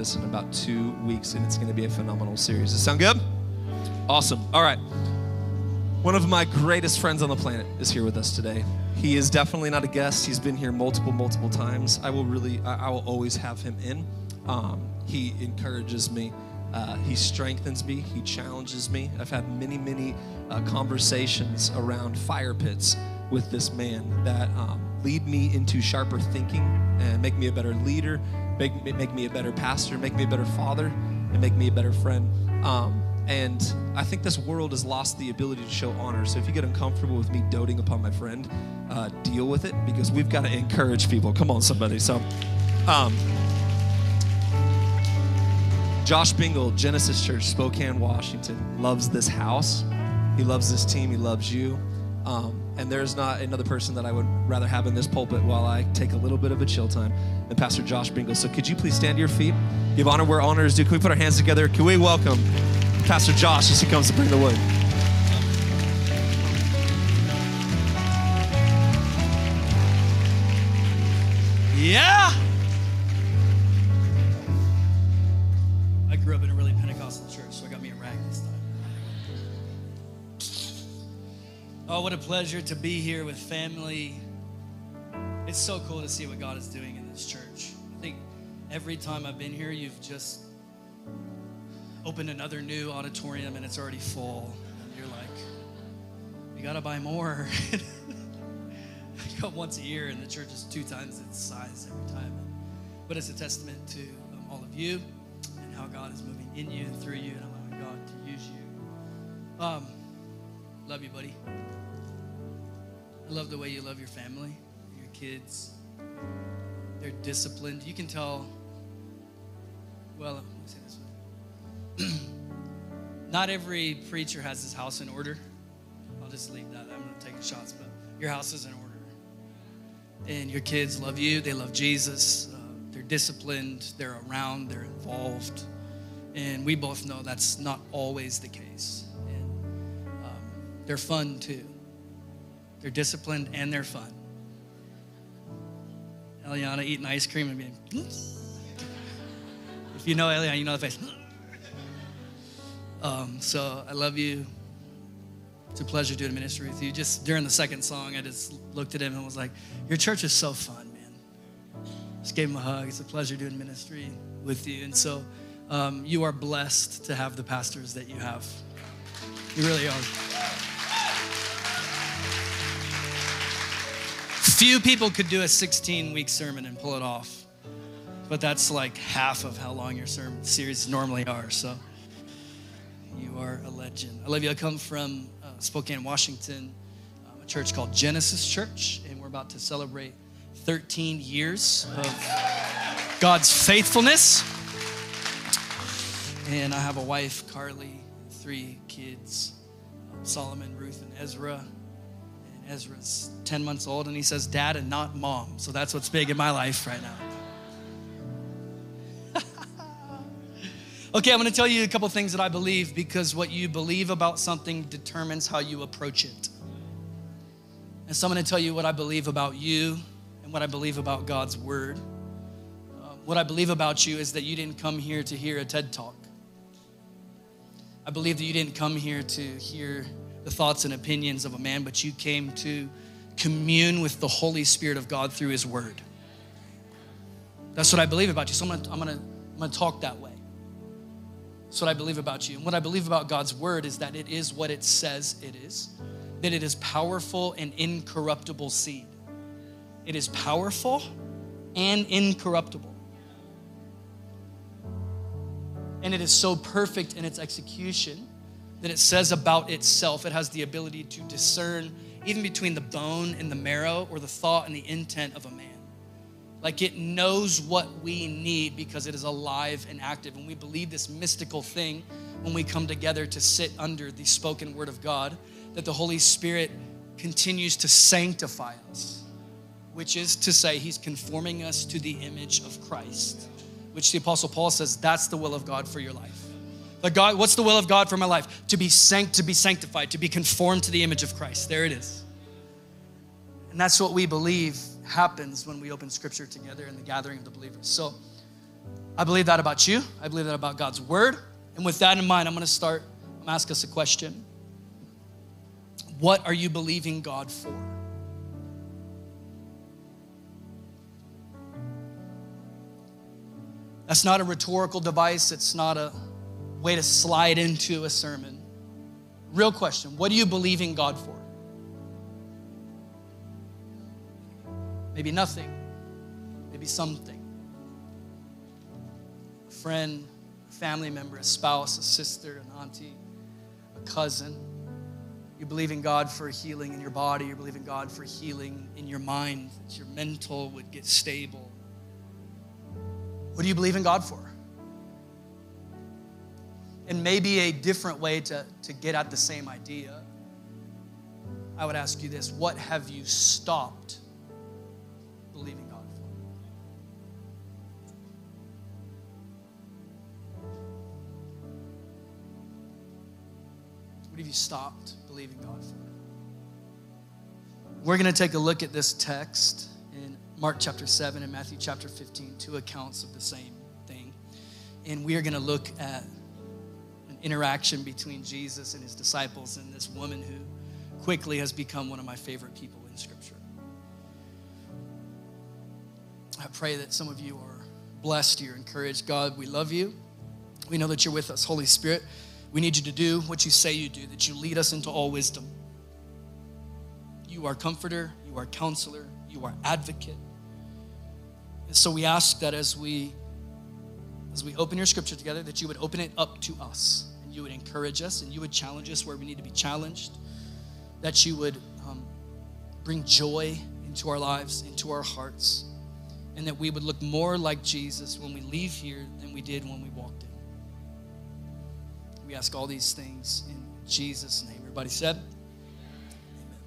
this in about 2 weeks, and it's going to be a phenomenal series. Does it sound good? Awesome. All right. One of my greatest friends on the planet is here with us today. He is definitely not a guest. He's been here multiple times. I will always have him in. He encourages me. He strengthens me. He challenges me. I've had many conversations around fire pits with this man that lead me into sharper thinking and make me a better leader, make me a better pastor, make me a better father, and make me a better friend. And I think this world has lost the ability to show honor. So if you get uncomfortable with me doting upon my friend, deal with it, because we've got to encourage people. Come on, somebody. So Josh Bingle, Genesis Church, Spokane, Washington, loves this house. He loves this team. He loves you. And there's not another person that I would rather have in this pulpit while I take a little bit of a chill time than Pastor Josh Bingle. So could you please stand to your feet? Give honor where honor is due. Can we put our hands together? Can we welcome Pastor Josh as he comes to bring the wood? Yeah! I grew up in a really Pentecostal church, so I got me a rag this time. Oh, what a pleasure to be here with family. It's so cool to see what God is doing in this church. I think every time I've been here, you've just opened another new auditorium and it's already full. And you're like, you gotta buy more. I go once a year and the church is 2 times its size every time. But it's a testament to all of you and how God is moving in you and through you and allowing God to use you. Love you, buddy. I love the way you love your family, your kids. They're disciplined. You can tell, well, let me say this one. Not every preacher has his house in order. I'll just leave that. I'm going to take the shots, but your house is in order. And your kids love you. They love Jesus. They're disciplined. They're around. They're involved. And we both know that's not always the case. They're fun too. They're disciplined and they're fun. Eliana eating ice cream and being, if you know Eliana, you know the face. So I love you. It's a pleasure doing ministry with you. Just during the second song, I just looked at him and was like, your church is so fun, man. Just gave him a hug. It's a pleasure doing ministry with you. And so you are blessed to have the pastors that you have. You really are. Few people could do a 16-week sermon and pull it off, but that's like half of how long your sermon series normally are, so you are a legend. I love you. I come from Spokane, Washington, a church called Genesis Church, and we're about to celebrate 13 years of God's faithfulness, and I have a wife, Carly, 3 kids, Solomon, Ruth, and Ezra. Ezra's 10 months old, and he says dad and not mom. So that's what's big in my life right now. Okay, I'm going to tell you a couple things that I believe, because what you believe about something determines how you approach it. And so I'm going to tell you what I believe about you and what I believe about God's word. What I believe about you is that you didn't come here to hear a TED Talk. I believe that you didn't come here to hear the thoughts and opinions of a man, but you came to commune with the Holy Spirit of God through his word. That's what I believe about you. So I'm gonna talk that way. That's what I believe about you. And what I believe about God's word is that it is what it says it is, that it is powerful and incorruptible seed. It is powerful and incorruptible. And it is so perfect in its execution that it says about itself, it has the ability to discern even between the bone and the marrow, or the thought and the intent of a man. Like, it knows what we need because it is alive and active. And we believe this mystical thing when we come together to sit under the spoken word of God, that the Holy Spirit continues to sanctify us, which is to say he's conforming us to the image of Christ, which the Apostle Paul says, that's the will of God for your life. Like, God, what's the will of God for my life? To be sanctified, to be conformed to the image of Christ. There it is. And that's what we believe happens when we open scripture together in the gathering of the believers. So I believe that about you. I believe that about God's word. And with that in mind, I'm gonna ask us a question. What are you believing God for? That's not a rhetorical device. It's not a way to slide into a sermon. Real question, what are you believing God for? Maybe nothing, maybe something. A friend, a family member, a spouse, a sister, an auntie, a cousin. You're believing God for healing in your body. You're believing God for healing in your mind, that your mental would get stable. What do you believe in God for? And maybe a different way to get at the same idea. I would ask you this, what have you stopped believing God for? What have you stopped believing God for? We're gonna take a look at this text in Mark chapter 7 and Matthew chapter 15, two accounts of the same thing. And we are gonna look at an interaction between Jesus and his disciples and this woman who quickly has become one of my favorite people in Scripture. I pray that some of you are blessed, you're encouraged. God, we love you. We know that you're with us, Holy Spirit. We need you to do what you say you do, that you lead us into all wisdom. You are comforter, you are counselor, you are advocate. And so we ask that as we open your scripture together, that you would open it up to us and you would encourage us and you would challenge us where we need to be challenged, that you would bring joy into our lives, into our hearts, and that we would look more like Jesus when we leave here than we did when we walked in. We ask all these things in Jesus' name. Everybody said? Amen.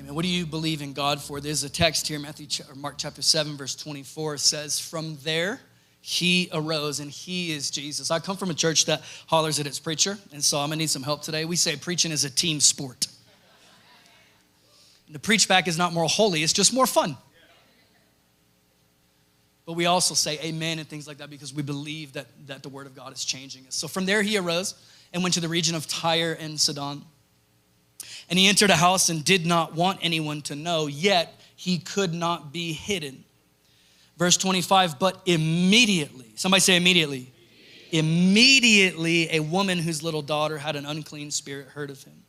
Amen. What do you believe in God for? There's a text here, Mark chapter 7, verse 24 says, from there he arose, and he is Jesus. I come from a church that hollers at its preacher, and so I'm gonna need some help today. We say preaching is a team sport. The preach back is not more holy, it's just more fun. But we also say amen and things like that because we believe that the word of God is changing us. So from there he arose and went to the region of Tyre and Sidon. And he entered a house and did not want anyone to know, yet he could not be hidden. Verse 25, but immediately, somebody say immediately. Immediately a woman whose little daughter had an unclean spirit heard of him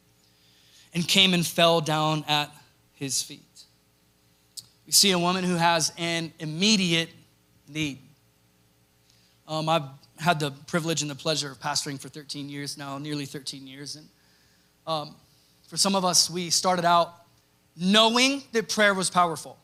and came and fell down at his feet. We see a woman who has an immediate need. I've had the privilege and the pleasure of pastoring for 13 years now, nearly 13 years. And for some of us, we started out knowing that prayer was powerful.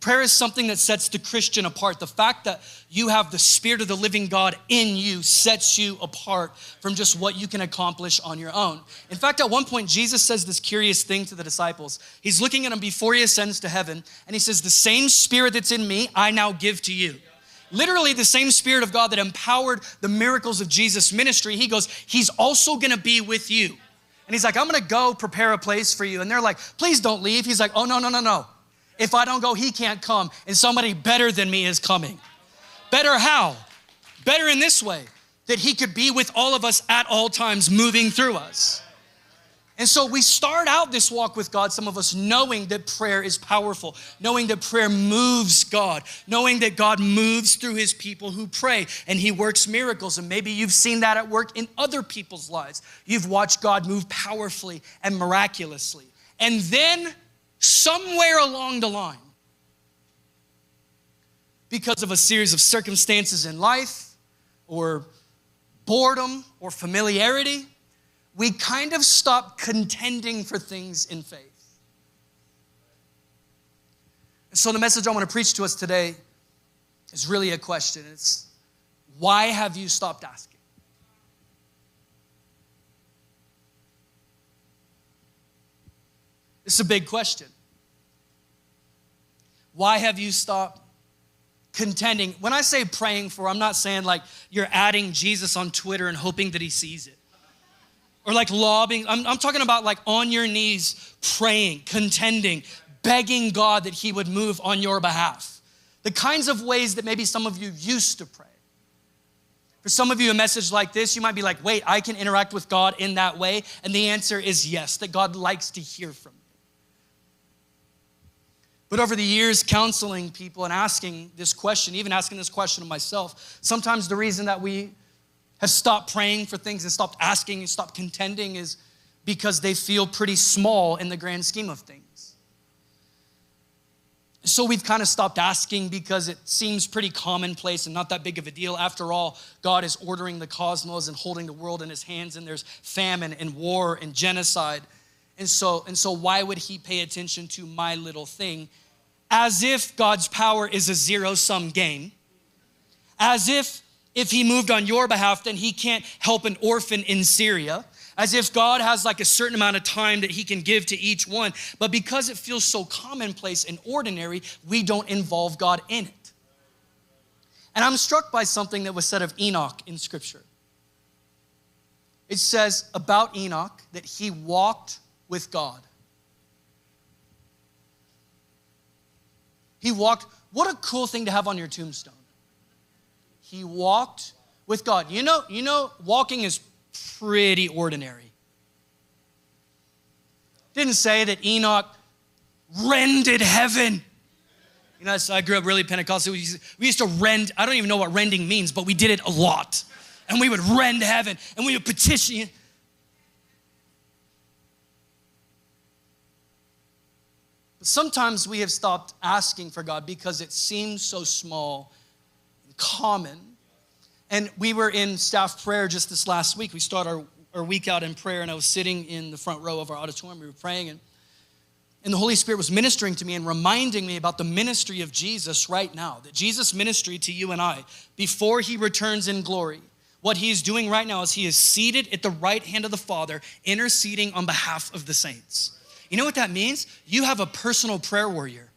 Prayer is something that sets the Christian apart. The fact that you have the Spirit of the living God in you sets you apart from just what you can accomplish on your own. In fact, at one point, Jesus says this curious thing to the disciples. He's looking at them before he ascends to heaven, and he says, the same Spirit that's in me, I now give to you. Literally the same Spirit of God that empowered the miracles of Jesus' ministry, he goes, he's also gonna be with you. And he's like, I'm gonna go prepare a place for you. And they're like, please don't leave. He's like, oh, no. If I don't go, he can't come. And somebody better than me is coming. Better how? Better in this way, that he could be with all of us at all times, moving through us. And so we start out this walk with God, some of us, knowing that prayer is powerful, knowing that prayer moves God, knowing that God moves through his people who pray and he works miracles. And maybe you've seen that at work in other people's lives. You've watched God move powerfully and miraculously. And then somewhere along the line, because of a series of circumstances in life or boredom or familiarity, we kind of stop contending for things in faith. So the message I want to preach to us today is really a question. It's, why have you stopped asking? It's a big question. Why have you stopped contending? When I say praying for, I'm not saying like you're adding Jesus on Twitter and hoping that he sees it. Or like lobbying. I'm talking about like on your knees, praying, contending, begging God that he would move on your behalf. The kinds of ways that maybe some of you used to pray. For some of you, a message like this, you might be like, wait, I can interact with God in that way. And the answer is yes, that God likes to hear from you. But over the years, counseling people and asking this question, even asking this question of myself, sometimes the reason that we have stopped praying for things and stopped asking and stopped contending is because they feel pretty small in the grand scheme of things. So we've kind of stopped asking because it seems pretty commonplace and not that big of a deal. After all, God is ordering the cosmos and holding the world in his hands, and there's famine and war and genocide. And so why would he pay attention to my little thing? As if God's power is a zero-sum game. As if he moved on your behalf, then he can't help an orphan in Syria. As if God has like a certain amount of time that he can give to each one. But because it feels so commonplace and ordinary, we don't involve God in it. And I'm struck by something that was said of Enoch in Scripture. It says about Enoch that he walked with God. He walked. What a cool thing to have on your tombstone. He walked with God. You know, walking is pretty ordinary. Didn't say that Enoch rended heaven. You know, so I grew up really Pentecostal. We used to rend. I don't even know what rending means, but we did it a lot. And we would rend heaven and we would petition. But sometimes we have stopped asking for God because it seems so small and common. And we were in staff prayer just this last week. We start our week out in prayer, and I was sitting in the front row of our auditorium. We were praying, and the Holy Spirit was ministering to me and reminding me about the ministry of Jesus right now, that Jesus' ministry to you and I before he returns in glory. What he is doing right now is he is seated at the right hand of the Father, interceding on behalf of the saints. You know what that means? You have a personal prayer warrior.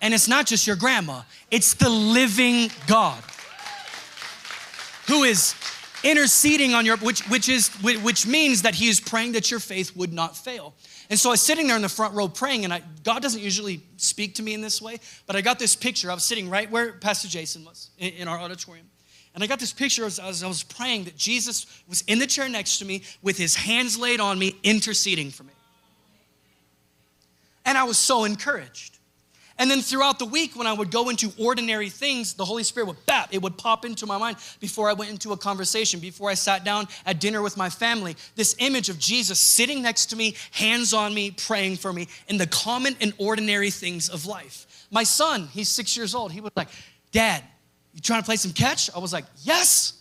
And it's not just your grandma. It's the living God who is interceding on your, which means that he is praying that your faith would not fail. And so I was sitting there in the front row praying, and God doesn't usually speak to me in this way, but I got this picture. I was sitting right where Pastor Jason was in our auditorium. And I got this picture as I was praying that Jesus was in the chair next to me with his hands laid on me, interceding for me. And I was so encouraged. And then throughout the week, when I would go into ordinary things, the Holy Spirit would bap. It would pop into my mind before I went into a conversation, before I sat down at dinner with my family. This image of Jesus sitting next to me, hands on me, praying for me in the common and ordinary things of life. My son, he's 6 years old. He was like, Dad, you trying to play some catch? I was like, yes.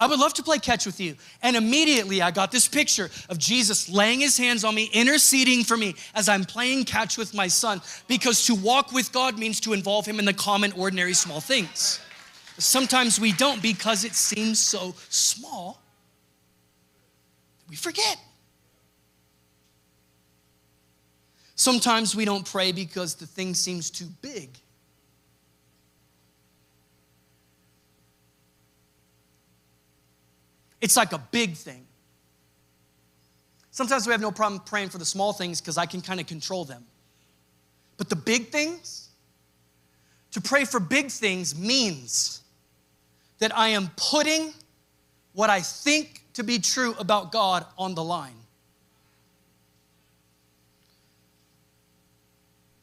I would love to play catch with you. And immediately I got this picture of Jesus laying his hands on me, interceding for me as I'm playing catch with my son, because to walk with God means to involve him in the common, ordinary, small things. Sometimes we don't because it seems so small that we forget. Sometimes we don't pray because the thing seems too big. It's like a big thing. Sometimes we have no problem praying for the small things because I can kind of control them. But the big things, to pray for big things means that I am putting what I think to be true about God on the line.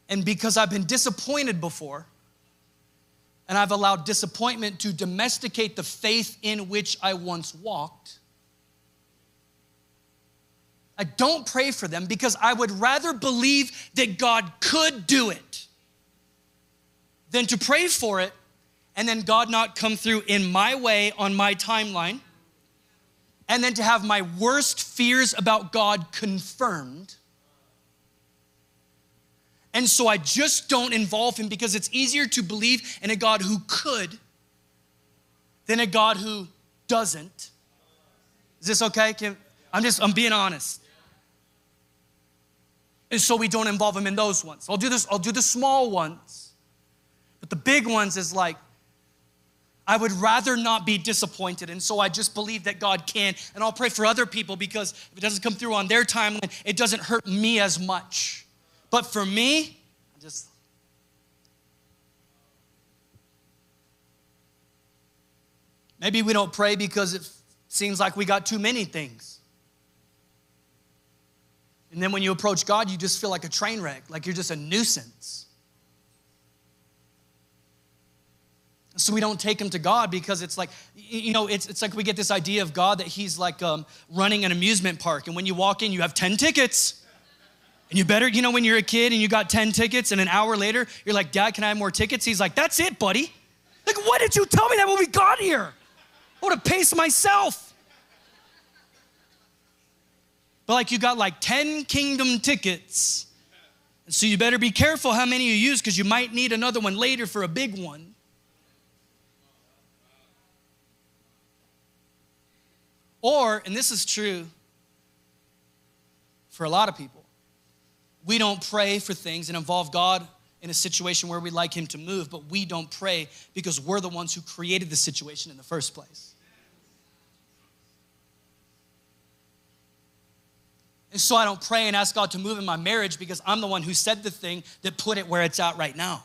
And because I've been disappointed before, and I've allowed disappointment to domesticate the faith in which I once walked, I don't pray for them because I would rather believe that God could do it than to pray for it and then God not come through in my way on my timeline, and then to have my worst fears about God confirmed. And so I just don't involve him because it's easier to believe in a God who could than a God who doesn't. Is this okay? I'm being honest. And so we don't involve him in those ones. I'll do the small ones. But the big ones is like, I would rather not be disappointed, and so I just believe that God can. And I'll pray for other people because if it doesn't come through on their timeline, it doesn't hurt me as much. But for me, Maybe we don't pray because it seems like we got too many things. And then when you approach God, you just feel like a train wreck, like you're just a nuisance. So we don't take him to God because it's like, you know, it's like we get this idea of God that he's like running an amusement park. And when you walk in, you have 10 tickets. And you better, you know, when you're a kid and you got 10 tickets and an hour later, you're like, Dad, can I have more tickets? He's like, that's it, buddy. Like, why did you tell me that when we got here? I would have paced myself. But like you got like 10 kingdom tickets. And so you better be careful how many you use because you might need another one later for a big one. Or, and this is true for a lot of people, we don't pray for things and involve God in a situation where we'd like him to move, but we don't pray because we're the ones who created the situation in the first place. And so I don't pray and ask God to move in my marriage because I'm the one who said the thing that put it where it's at right now.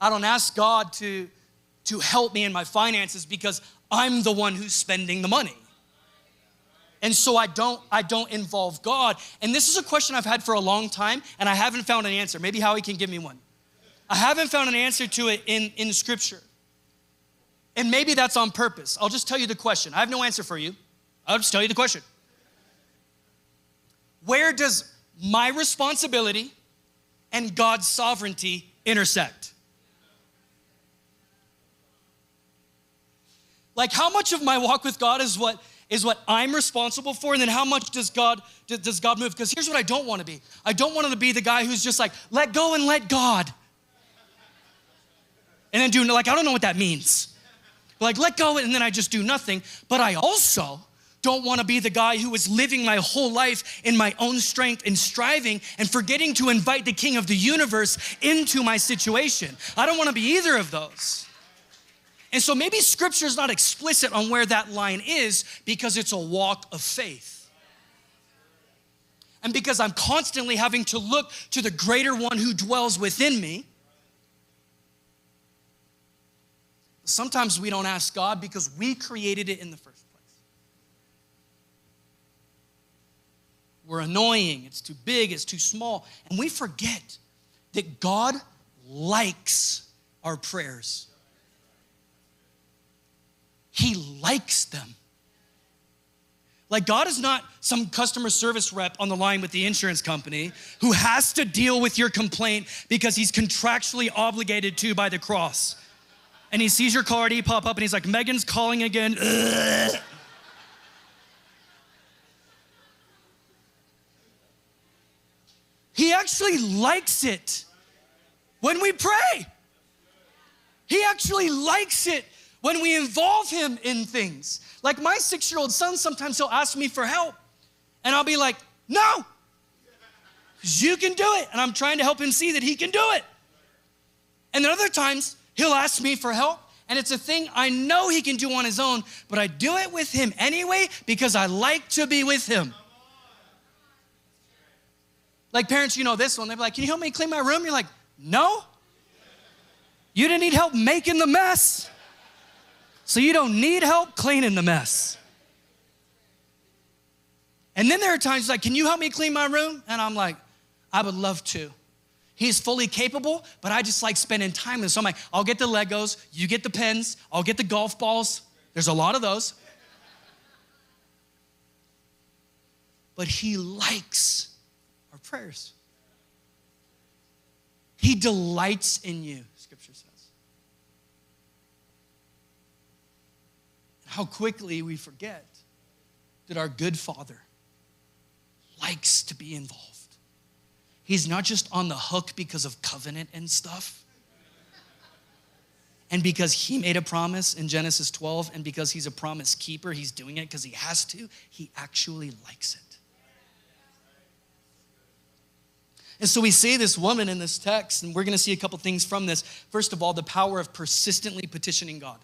I don't ask God to help me in my finances because I'm the one who's spending the money. And so I don't involve God. And this is a question I've had for a long time and I haven't found an answer. Maybe Howie can give me one. I haven't found an answer to it in scripture. And maybe that's on purpose. I'll just tell you the question. I have no answer for you. I'll just tell you the question. Where does my responsibility and God's sovereignty intersect? Like how much of my walk with God is what I'm responsible for, and then how much does God move? Because here's what I don't want to be. I don't want to be the guy who's just like, let go and let God. And then do, like, I don't know what that means. Like, let go, and then I just do nothing. But I also don't want to be the guy who is living my whole life in my own strength and striving and forgetting to invite the King of the universe into my situation. I don't want to be either of those. And so maybe scripture is not explicit on where that line is because it's a walk of faith. And because I'm constantly having to look to the greater one who dwells within me. Sometimes we don't ask God because we created it in the first place. We're annoying, it's too big, it's too small. And we forget that God likes our prayers. He likes them. Like God is not some customer service rep on the line with the insurance company who has to deal with your complaint because he's contractually obligated to by the cross. And he sees your car ID pop up and he's like, Megan's calling again. Ugh. He actually likes it when we pray. He actually likes it when we involve him in things. Like my 6-year-old son, sometimes he'll ask me for help and I'll be like, no, you can do it. And I'm trying to help him see that he can do it. And then other times he'll ask me for help and it's a thing I know he can do on his own, but I do it with him anyway because I like to be with him. Like parents, you know this one, they'll be like, can you help me clean my room? You're like, no, you didn't need help making the mess. So you don't need help cleaning the mess. And then there are times like, can you help me clean my room? And I'm like, I would love to. He's fully capable, but I just like spending time with him. So I'm like, I'll get the Legos, you get the pens, I'll get the golf balls. There's a lot of those. But he likes our prayers. He delights in you, scripture says. How quickly we forget that our good Father likes to be involved. He's not just on the hook because of covenant and stuff, and because he made a promise in Genesis 12, and because he's a promise keeper, he's doing it because he has to. He actually likes it. And so we see this woman in this text, and we're gonna see a couple things from this. First of all, the power of persistently petitioning God.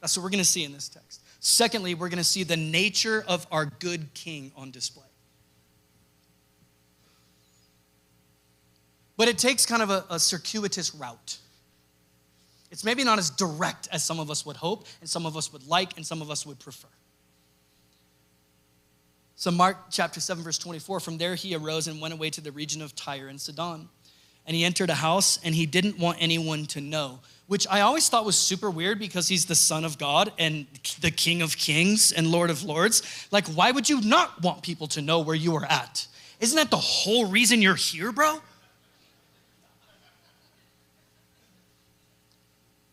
That's what we're gonna see in this text. Secondly, we're gonna see the nature of our good King on display. But it takes kind of a circuitous route. It's maybe not as direct as some of us would hope, and some of us would like, and some of us would prefer. So Mark chapter 7, verse 24, from there he arose and went away to the region of Tyre and Sidon. And he entered a house, and he didn't want anyone to know, which I always thought was super weird because he's the Son of God and the King of Kings and Lord of Lords. Like, why would you not want people to know where you are at? Isn't that the whole reason you're here, bro?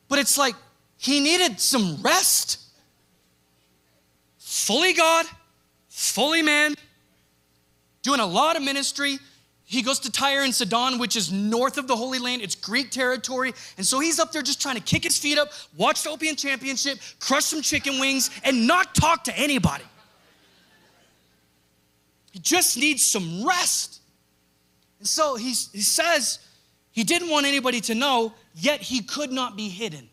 But it's like, he needed some rest. Fully God, fully man, doing a lot of ministry. He goes to Tyre and Sidon, which is north of the Holy Land. It's Greek territory. And so he's up there just trying to kick his feet up, watch the Open Championship, crush some chicken wings, and not talk to anybody. He just needs some rest. And so he says he didn't want anybody to know, yet he could not be hidden.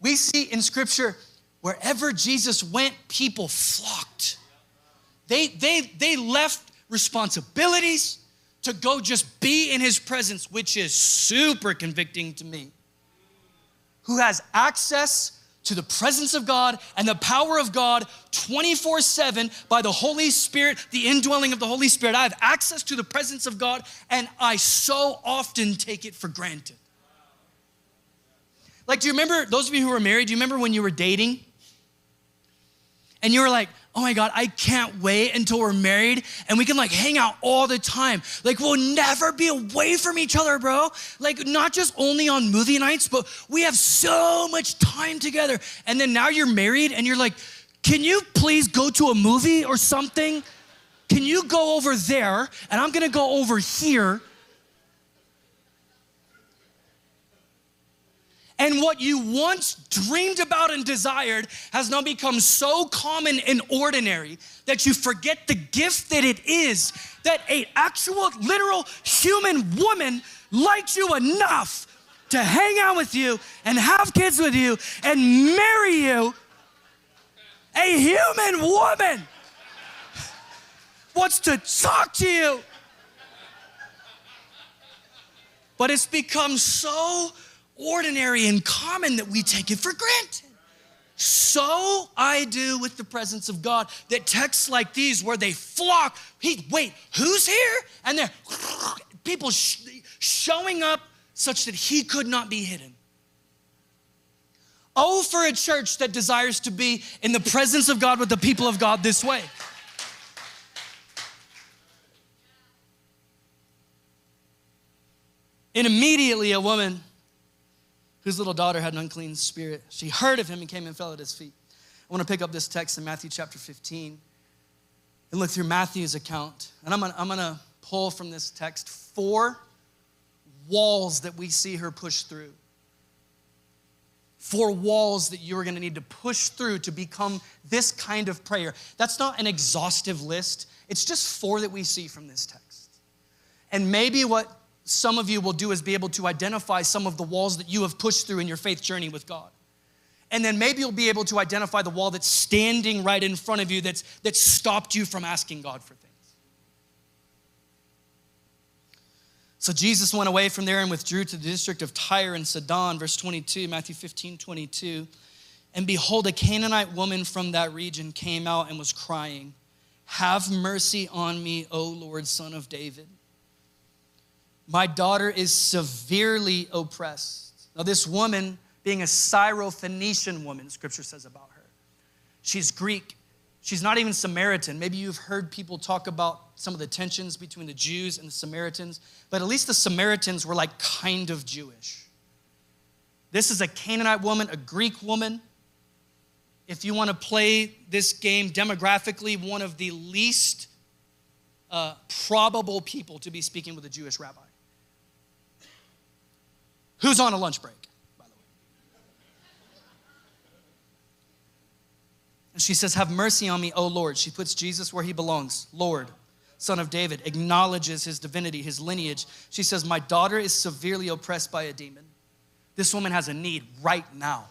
We see in Scripture, wherever Jesus went, people flocked. They left responsibilities to go just be in his presence, which is super convicting to me. Who has access to the presence of God and the power of God 24/7 by the Holy Spirit, the indwelling of the Holy Spirit. I have access to the presence of God, and I so often take it for granted. Like, do you remember, those of you who were married, do you remember when you were dating? And you were like, oh my God, I can't wait until we're married and we can like hang out all the time. Like, we'll never be away from each other, bro. Like, not just only on movie nights, but we have so much time together. And then now you're married and you're like, can you please go to a movie or something? Can you go over there? And I'm gonna go over here. And what you once dreamed about and desired has now become so common and ordinary that you forget the gift that it is that an actual, literal human woman likes you enough to hang out with you and have kids with you and marry you. A human woman wants to talk to you. But it's become so ordinary and common that we take it for granted. So I do with the presence of God, that texts like these where they flock, wait, who's here? And they're people showing up such that he could not be hidden. Oh, for a church that desires to be in the presence of God with the people of God this way. And immediately a woman whose little daughter had an unclean spirit. She heard of him and came and fell at his feet. I want to pick up this text in Matthew chapter 15 and look through Matthew's account. And I'm gonna pull from this text 4 walls that we see her push through. 4 walls that you're gonna need to push through to become this kind of prayer. That's not an exhaustive list. It's just 4 that we see from this text. And maybe what some of you will do is be able to identify some of the walls that you have pushed through in your faith journey with God. And then maybe you'll be able to identify the wall that's standing right in front of you that's stopped you from asking God for things. So Jesus went away from there and withdrew to the district of Tyre and Sidon, verse 22, Matthew 15, 22. And behold, a Canaanite woman from that region came out and was crying, "Have mercy on me, O Lord, Son of David. My daughter is severely oppressed." Now, this woman, being a Syrophoenician woman, Scripture says about her, she's Greek. She's not even Samaritan. Maybe you've heard people talk about some of the tensions between the Jews and the Samaritans, but at least the Samaritans were like kind of Jewish. This is a Canaanite woman, a Greek woman. If you want to play this game demographically, one of the least probable people to be speaking with a Jewish rabbi. Who's on a lunch break, by the way? And she says, "Have mercy on me, O Lord." She puts Jesus where he belongs, Lord, Son of David, acknowledges his divinity, his lineage. She says, "My daughter is severely oppressed by a demon." This woman has a need right now.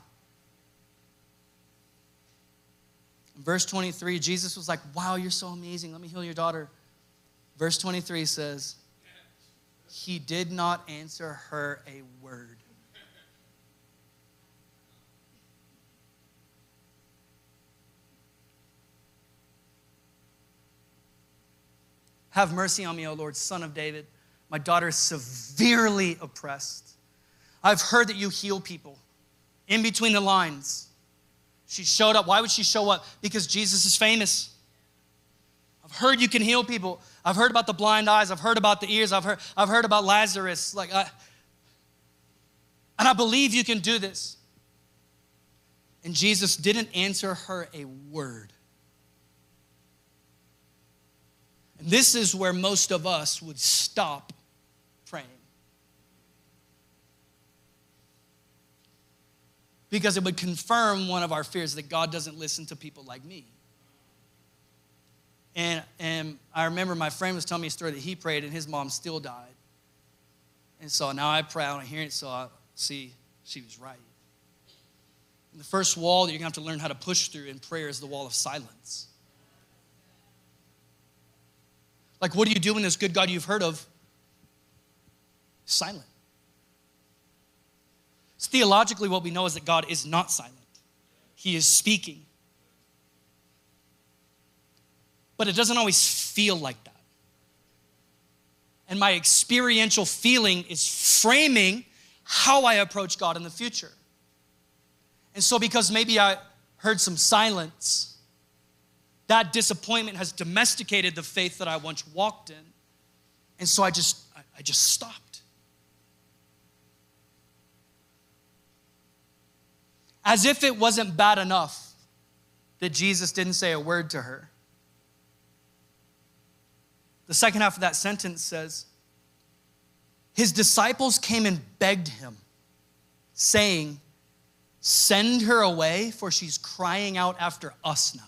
In verse 23, Jesus was like, "Wow, you're so amazing. Let me heal your daughter." Verse 23 says, he did not answer her a word. Have mercy on me, O Lord, Son of David. My daughter is severely oppressed. I've heard that you heal people. In between the lines, she showed up. Why would she show up? Because Jesus is famous. I've heard you can heal people. I've heard about the blind eyes. I've heard about the ears. I've heard about Lazarus. And I believe you can do this. And Jesus didn't answer her a word. This is where most of us would stop praying. Because it would confirm one of our fears, that God doesn't listen to people like me. And I remember my friend was telling me a story that he prayed and his mom still died. And so now I pray, I don't hear it, so I see she was right. And the first wall that you're going to have to learn how to push through in prayer is the wall of silence. Like, what do you do when this good God you've heard of? Silent. So theologically, what we know is that God is not silent. He is speaking. But it doesn't always feel like that. And my experiential feeling is framing how I approach God in the future. And so because maybe I heard some silence, that disappointment has domesticated the faith that I once walked in. And so I just stopped. As if it wasn't bad enough that Jesus didn't say a word to her. The second half of that sentence says, his disciples came and begged him, saying, send her away, for she's crying out after us now.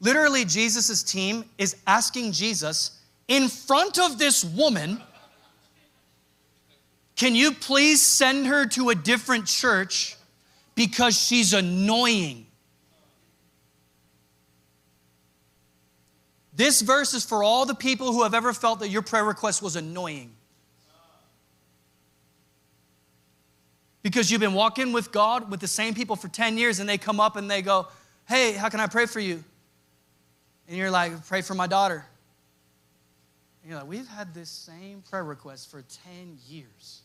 Literally, Jesus' team is asking Jesus, in front of this woman, can you please send her to a different church because she's annoying? This verse is for all the people who have ever felt that your prayer request was annoying. Because you've been walking with God, with the same people for 10 years, and they come up and they go, hey, how can I pray for you? And you're like, pray for my daughter. And you're like, we've had this same prayer request for 10 years.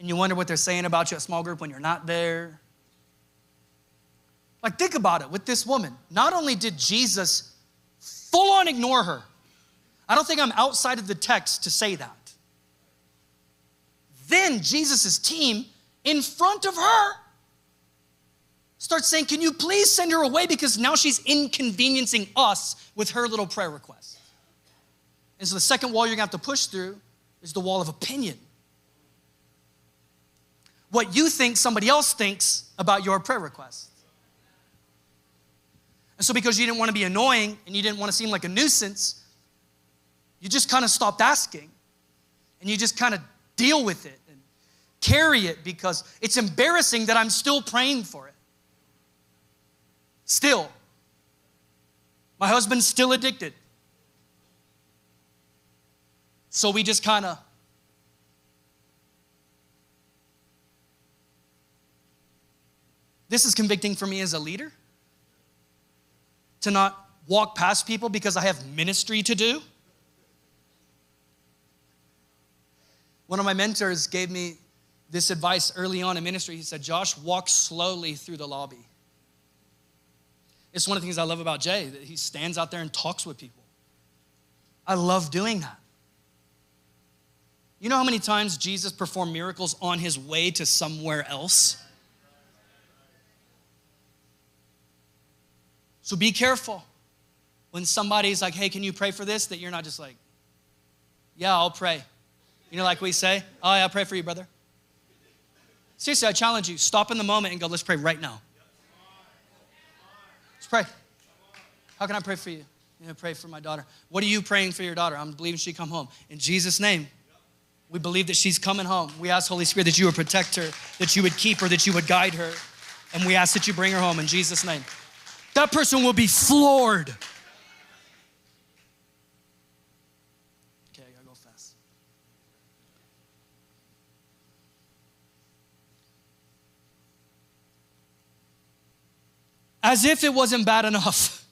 And you wonder what they're saying about you at small group when you're not there. Like, think about it with this woman. Not only did Jesus full on ignore her, I don't think I'm outside of the text to say that. Then Jesus' team in front of her starts saying, can you please send her away, because now she's inconveniencing us with her little prayer request. And so the second wall you're going to have to push through is the wall of opinion. What you think somebody else thinks about your prayer request. And so because you didn't want to be annoying and you didn't want to seem like a nuisance, you just kind of stopped asking and you just kind of deal with it and carry it, because it's embarrassing that I'm still praying for it. Still. My husband's still addicted. So we just kind of. This is convicting for me as a leader. To not walk past people because I have ministry to do. One of my mentors gave me this advice early on in ministry. He said, Josh, walk slowly through the lobby. It's one of the things I love about Jay, that he stands out there and talks with people. I love doing that. You know how many times Jesus performed miracles on his way to somewhere else? So be careful when somebody's like, hey, can you pray for this? That you're not just like, yeah, I'll pray. You know, like we say, oh, yeah, I'll pray for you, brother. Seriously, I challenge you, stop in the moment and go, let's pray right now. Pray. How can I pray for you? You know, pray for my daughter. What are you praying for your daughter? I'm believing she come home. In Jesus' name, we believe that she's coming home. We ask, Holy Spirit, that you would protect her, that you would keep her, that you would guide her. And we ask that you bring her home in Jesus' name. That person will be floored. us. As if it wasn't bad enough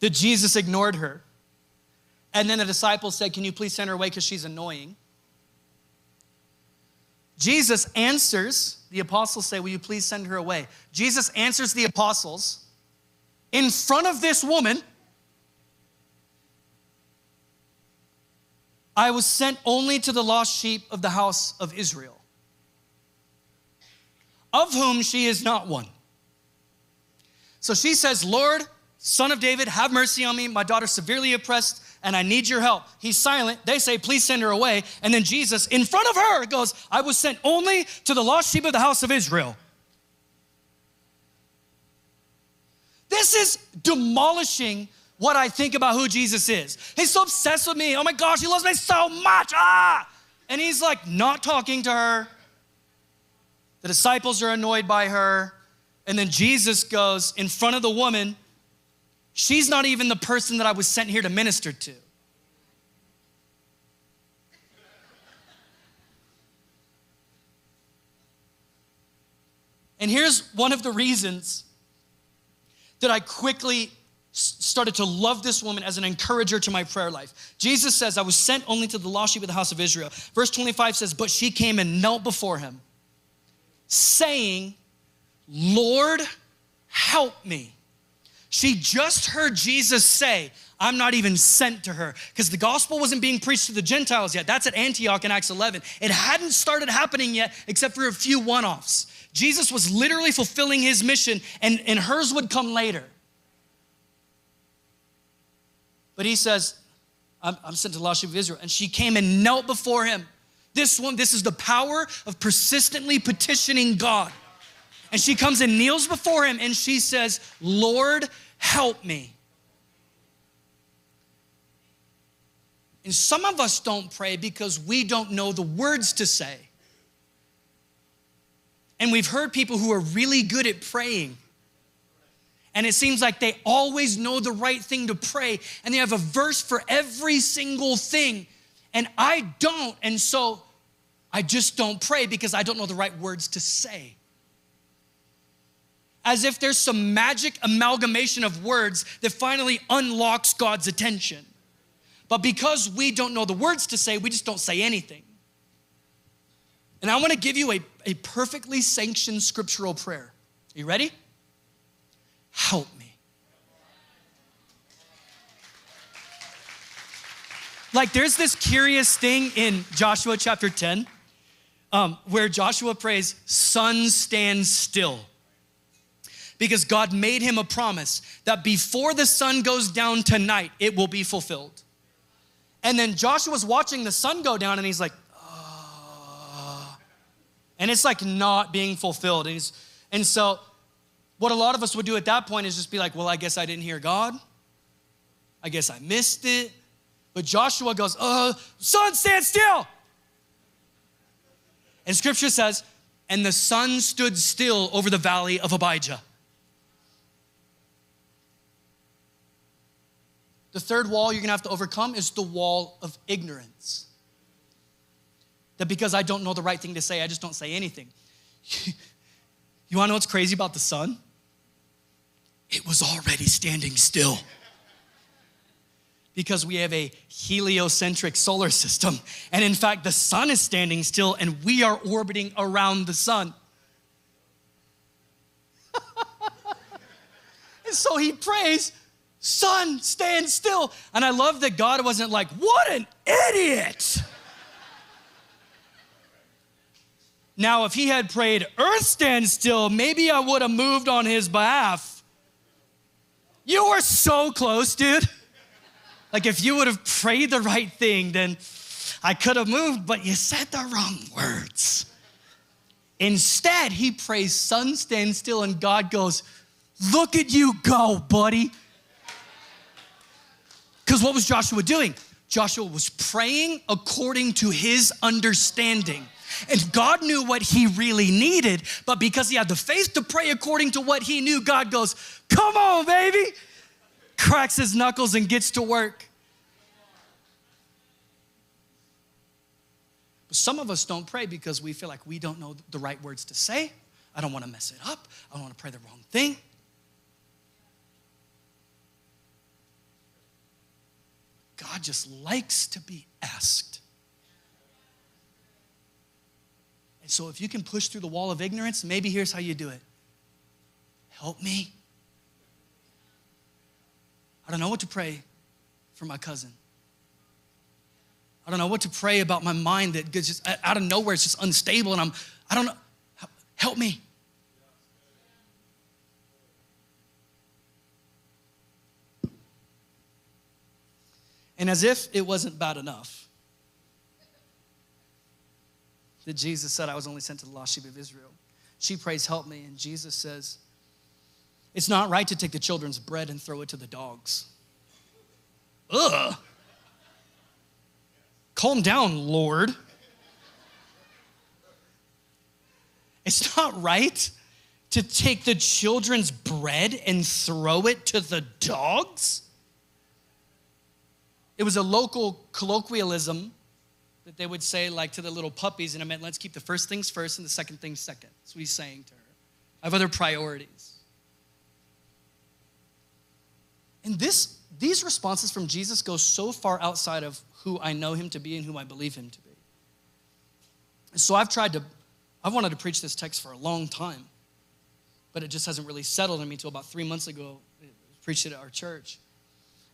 that Jesus ignored her. And then the disciples said, can you please send her away because she's annoying? Jesus answers, the apostles say, will you please send her away? Jesus answers the apostles in front of this woman. I was sent only to the lost sheep of the house of Israel, of whom she is not one. So she says, Lord, Son of David, have mercy on me. My daughter's severely oppressed and I need your help. He's silent. They say, please send her away. And then Jesus, in front of her, goes, I was sent only to the lost sheep of the house of Israel. This is demolishing what I think about who Jesus is. He's so obsessed with me. Oh my gosh, he loves me so much. Ah! And he's like not talking to her. The disciples are annoyed by her. And then Jesus goes in front of the woman. She's not even the person that I was sent here to minister to. And here's one of the reasons that I quickly started to love this woman as an encourager to my prayer life. Jesus says, I was sent only to the lost sheep of the house of Israel. Verse 25 says, but she came and knelt before him, saying, Lord, help me. She just heard Jesus say, I'm not even sent to her, because the gospel wasn't being preached to the Gentiles yet. That's at Antioch in Acts 11. It hadn't started happening yet, except for a few one-offs. Jesus was literally fulfilling his mission, and hers would come later. But he says, I'm sent to the lost sheep of Israel. And she came and knelt before him. This is the power of persistently petitioning God. And she comes and kneels before him and she says, Lord, help me. And some of us don't pray because we don't know the words to say. And we've heard people who are really good at praying. And it seems like they always know the right thing to pray. And they have a verse for every single thing. And I don't. And so I just don't pray because I don't know the right words to say. As if there's some magic amalgamation of words that finally unlocks God's attention. But because we don't know the words to say, we just don't say anything. And I want to give you a perfectly sanctioned scriptural prayer. Are you ready? Help me. Like there's this curious thing in Joshua chapter 10, where Joshua prays, sun stand still. Because God made him a promise that before the sun goes down tonight, it will be fulfilled. And then Joshua's watching the sun go down and he's like, oh. And it's like not being fulfilled. And so what a lot of us would do at that point is just be like, well, I guess I didn't hear God. I guess I missed it. But Joshua goes, sun stand still. And scripture says, and the sun stood still over the valley of Abijah. The third wall you're gonna have to overcome is the wall of ignorance. That because I don't know the right thing to say, I just don't say anything. You wanna know what's crazy about the sun? It was already standing still. Because we have a heliocentric solar system. And in fact, the sun is standing still and we are orbiting around the sun. And so he prays, sun, stand still. And I love that God wasn't like, what an idiot. Now, if he had prayed, earth stand still, maybe I would have moved on his behalf. You were so close, dude. Like if you would have prayed the right thing, then I could have moved, but you said the wrong words. Instead, he prays, sun, stand still, and God goes, look at you go, buddy. Because what was Joshua doing? Joshua was praying according to his understanding. And God knew what he really needed, but because he had the faith to pray according to what he knew, God goes, come on, baby. Cracks his knuckles and gets to work. But some of us don't pray because we feel like we don't know the right words to say. I don't want to mess it up. I don't want to pray the wrong thing. God just likes to be asked. And so if you can push through the wall of ignorance, maybe here's how you do it. Help me. I don't know what to pray for my cousin. I don't know what to pray about my mind that gets just out of nowhere. It's just unstable and I don't know. Help me. And as if it wasn't bad enough that Jesus said, I was only sent to the lost sheep of Israel. She prays, help me. And Jesus says, it's not right to take the children's bread and throw it to the dogs. Ugh. Calm down, Lord. It's not right to take the children's bread and throw it to the dogs. It was a local colloquialism that they would say like to the little puppies, and it meant let's keep the first things first and the second things second. That's what he's saying to her. I have other priorities. And these responses from Jesus go so far outside of who I know him to be and who I believe him to be. And so I've wanted to preach this text for a long time, but it just hasn't really settled in me until about 3 months ago. I preached it at our church.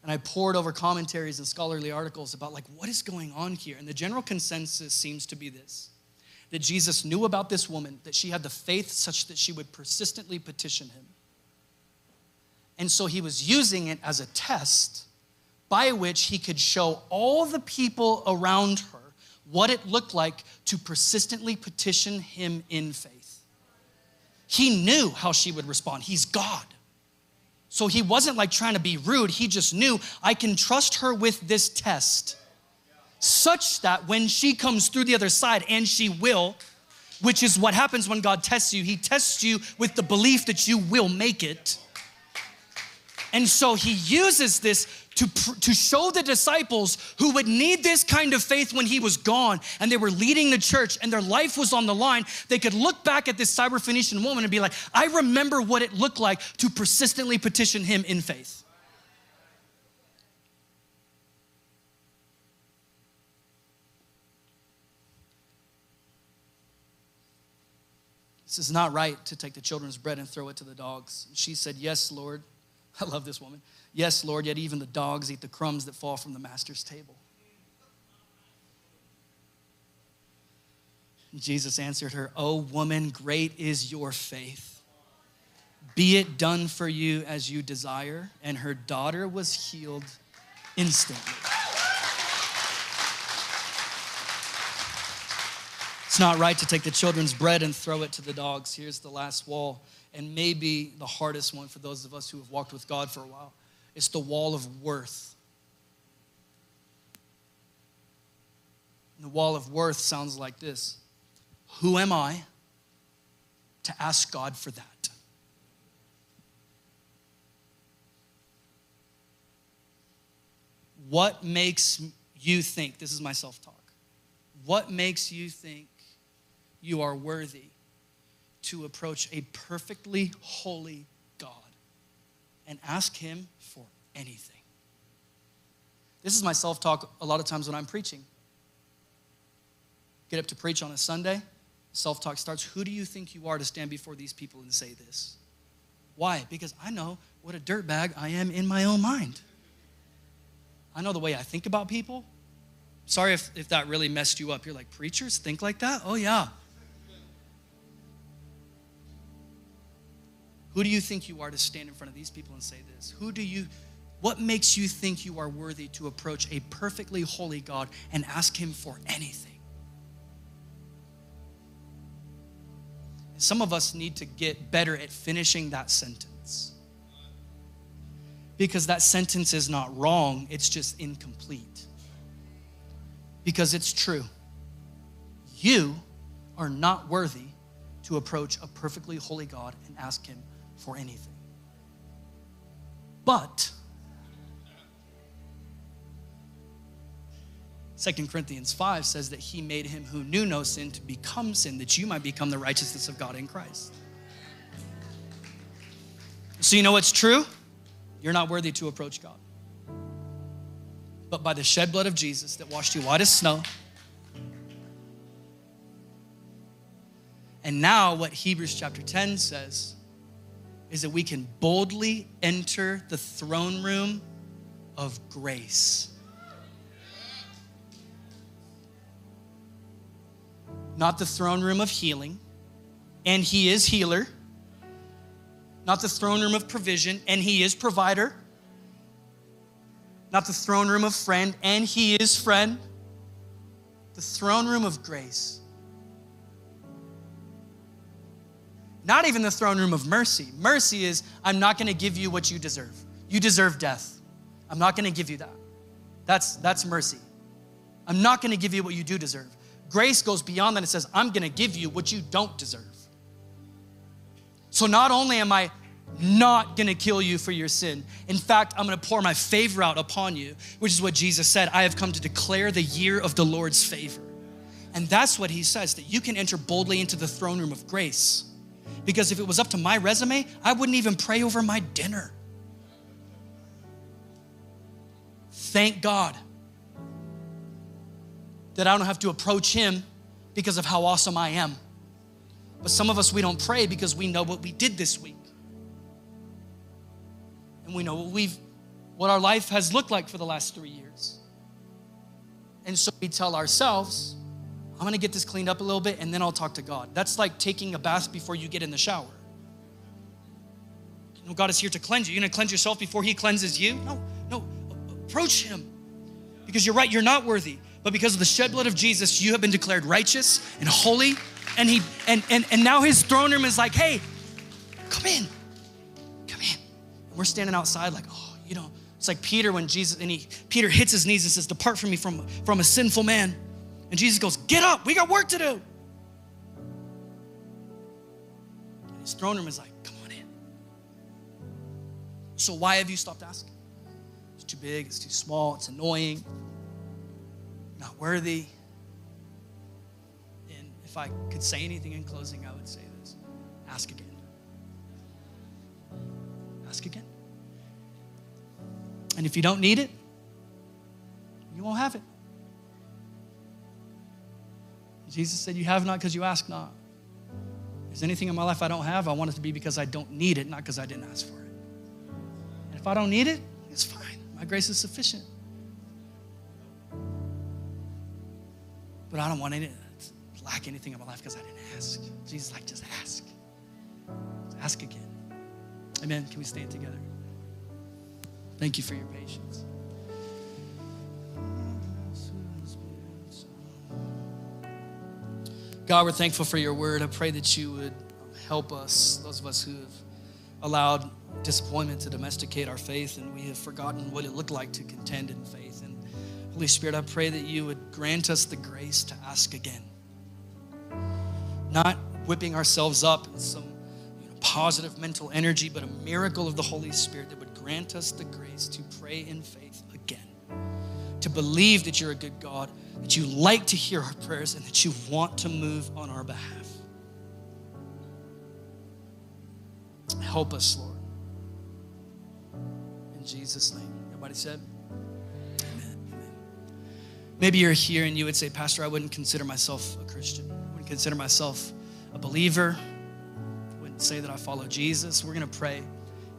And I pored over commentaries and scholarly articles about like, what is going on here? And the general consensus seems to be this, that Jesus knew about this woman, that she had the faith such that she would persistently petition him. And so he was using it as a test by which he could show all the people around her what it looked like to persistently petition him in faith. He knew how she would respond. He's God. So he wasn't like trying to be rude. He just knew I can trust her with this test such that when she comes through the other side, and she will, which is what happens when God tests you. He tests you with the belief that you will make it. And so he uses this to show the disciples who would need this kind of faith when he was gone and they were leading the church and their life was on the line, they could look back at this Syrophoenician woman and be like, I remember what it looked like to persistently petition him in faith. This is not right to take the children's bread and throw it to the dogs. She said, yes, Lord. I love this woman. Yes, Lord, yet even the dogs eat the crumbs that fall from the master's table. And Jesus answered her, O woman, great is your faith. Be it done for you as you desire. And her daughter was healed instantly. It's not right to take the children's bread and throw it to the dogs. Here's the last wall, and maybe the hardest one for those of us who have walked with God for a while. It's the wall of worth. And the wall of worth sounds like this. Who am I to ask God for that? What makes you think, this is my self-talk, what makes you think you are worthy to approach a perfectly holy God and ask him for anything? This is my self-talk a lot of times when I'm preaching. Get up to preach on a Sunday, self-talk starts, who do you think you are to stand before these people and say this? Why? Because I know what a dirtbag I am in my own mind. I know the way I think about people. Sorry if that really messed you up. You're like, preachers think like that? Oh, yeah. Who do you think you are to stand in front of these people and say this? What makes you think you are worthy to approach a perfectly holy God and ask him for anything? Some of us need to get better at finishing that sentence, because that sentence is not wrong, it's just incomplete. Because it's true. You are not worthy to approach a perfectly holy God and ask him for anything. But 2 Corinthians 5 says that he made him who knew no sin to become sin, that you might become the righteousness of God in Christ. So you know what's true? You're not worthy to approach God. But by the shed blood of Jesus that washed you white as snow. And now what Hebrews chapter 10 says is that we can boldly enter the throne room of grace. Not the throne room of healing, and he is healer. Not the throne room of provision, and he is provider. Not the throne room of friend, and he is friend. The throne room of grace. Not even the throne room of mercy. Mercy is, I'm not gonna give you what you deserve. You deserve death. I'm not gonna give you that. That's mercy. I'm not gonna give you what you do deserve. Grace goes beyond that and says, I'm gonna give you what you don't deserve. So not only am I not gonna kill you for your sin, in fact, I'm gonna pour my favor out upon you, which is what Jesus said, I have come to declare the year of the Lord's favor. And that's what he says, that you can enter boldly into the throne room of grace. Because if it was up to my resume, I wouldn't even pray over my dinner. Thank God that I don't have to approach him because of how awesome I am. But some of us, we don't pray because we know what we did this week. And we know what our life has looked like for the last 3 years. And so we tell ourselves, I'm gonna get this cleaned up a little bit and then I'll talk to God. That's like taking a bath before you get in the shower. No, God is here to cleanse you. You're gonna cleanse yourself before he cleanses you? No, approach him. Because you're right, you're not worthy. But because of the shed blood of Jesus, you have been declared righteous and holy. And now his throne room is like, hey, come in. And we're standing outside like, oh, you know, it's like Peter when Peter hits his knees and says, depart from me from a sinful man. And Jesus goes, get up, we got work to do. And his throne room is like, come on in. So why have you stopped asking? It's too big, it's too small, it's annoying, not worthy. And if I could say anything in closing, I would say this, ask again. Ask again. And if you don't need it, you won't have it. Jesus said, you have not because you ask not. If there's anything in my life I don't have, I want it to be because I don't need it, not because I didn't ask for it. And if I don't need it, it's fine. My grace is sufficient. But I don't want to lack anything in my life because I didn't ask. Jesus is like, just ask. Just ask again. Amen. Can we stand together? Thank you for your patience. God, we're thankful for your word. I pray that you would help us, those of us who have allowed disappointment to domesticate our faith and we have forgotten what it looked like to contend in faith. And Holy Spirit, I pray that you would grant us the grace to ask again. Not whipping ourselves up in some positive mental energy, but a miracle of the Holy Spirit that would grant us the grace to pray in faith again. To believe that you're a good God, that you like to hear our prayers, and that you want to move on our behalf. Help us, Lord. In Jesus' name. Everybody said? Amen. Maybe you're here and you would say, Pastor, I wouldn't consider myself a Christian. I wouldn't consider myself a believer. I wouldn't say that I follow Jesus. We're gonna pray.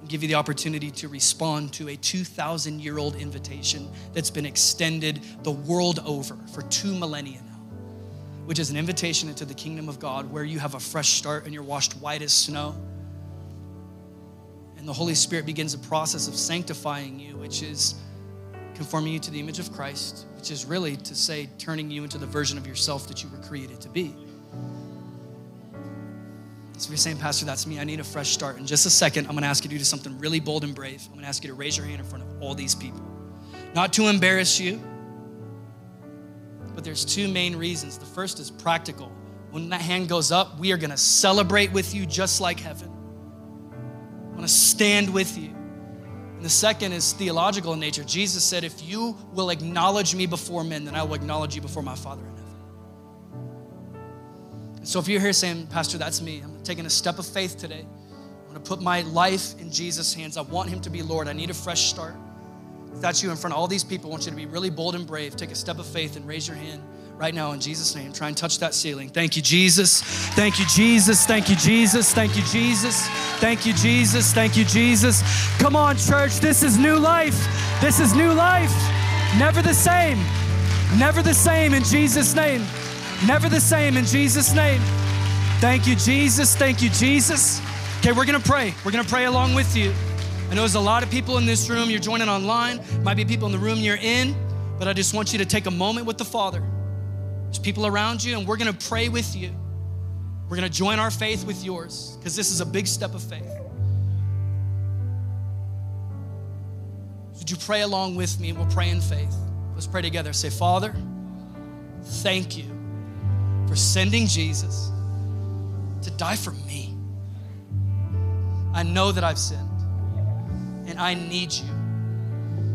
Give you the opportunity to respond to a 2,000-year-old invitation that's been extended the world over for 2 millennia now, which is an invitation into the kingdom of God where you have a fresh start and you're washed white as snow. And the Holy Spirit begins a process of sanctifying you, which is conforming you to the image of Christ, which is really to say turning you into the version of yourself that you were created to be. So if you're saying, Pastor, that's me, I need a fresh start. In just a second, I'm gonna ask you to do something really bold and brave. I'm gonna ask you to raise your hand in front of all these people. Not to embarrass you, but there's 2 main reasons. The first is practical. When that hand goes up, we are gonna celebrate with you just like heaven. I wanna stand with you. And the second is theological in nature. Jesus said, if you will acknowledge me before men, then I will acknowledge you before my Father in heaven. And so if you're here saying, Pastor, that's me. I'm taking a step of faith today. I'm gonna put my life in Jesus' hands. I want him to be Lord. I need a fresh start. If that's you, in front of all these people, I want you to be really bold and brave. Take a step of faith and raise your hand right now in Jesus' name. Try and touch that ceiling. Thank you, Jesus. Thank you, Jesus. Thank you, Jesus. Thank you, Jesus. Thank you, Jesus. Thank you, Jesus. Come on, church. This is new life. This is new life. Never the same. Never the same in Jesus' name. Never the same in Jesus' name. Thank you, Jesus. Thank you, Jesus. Okay, we're gonna pray. We're gonna pray along with you. I know there's a lot of people in this room. You're joining online. Might be people in the room you're in, but I just want you to take a moment with the Father. There's people around you, and we're gonna pray with you. We're gonna join our faith with yours, because this is a big step of faith. Would you pray along with me? We'll pray in faith. Let's pray together. Say, Father, thank you for sending Jesus to die for me. I know that I've sinned. And I need you.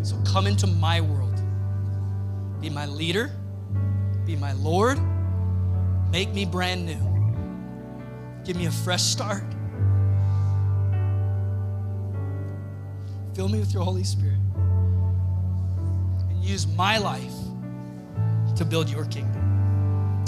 So come into my world. Be my leader, be my Lord. Make me brand new. Give me a fresh start. Fill me with your Holy Spirit. And use my life to build your kingdom.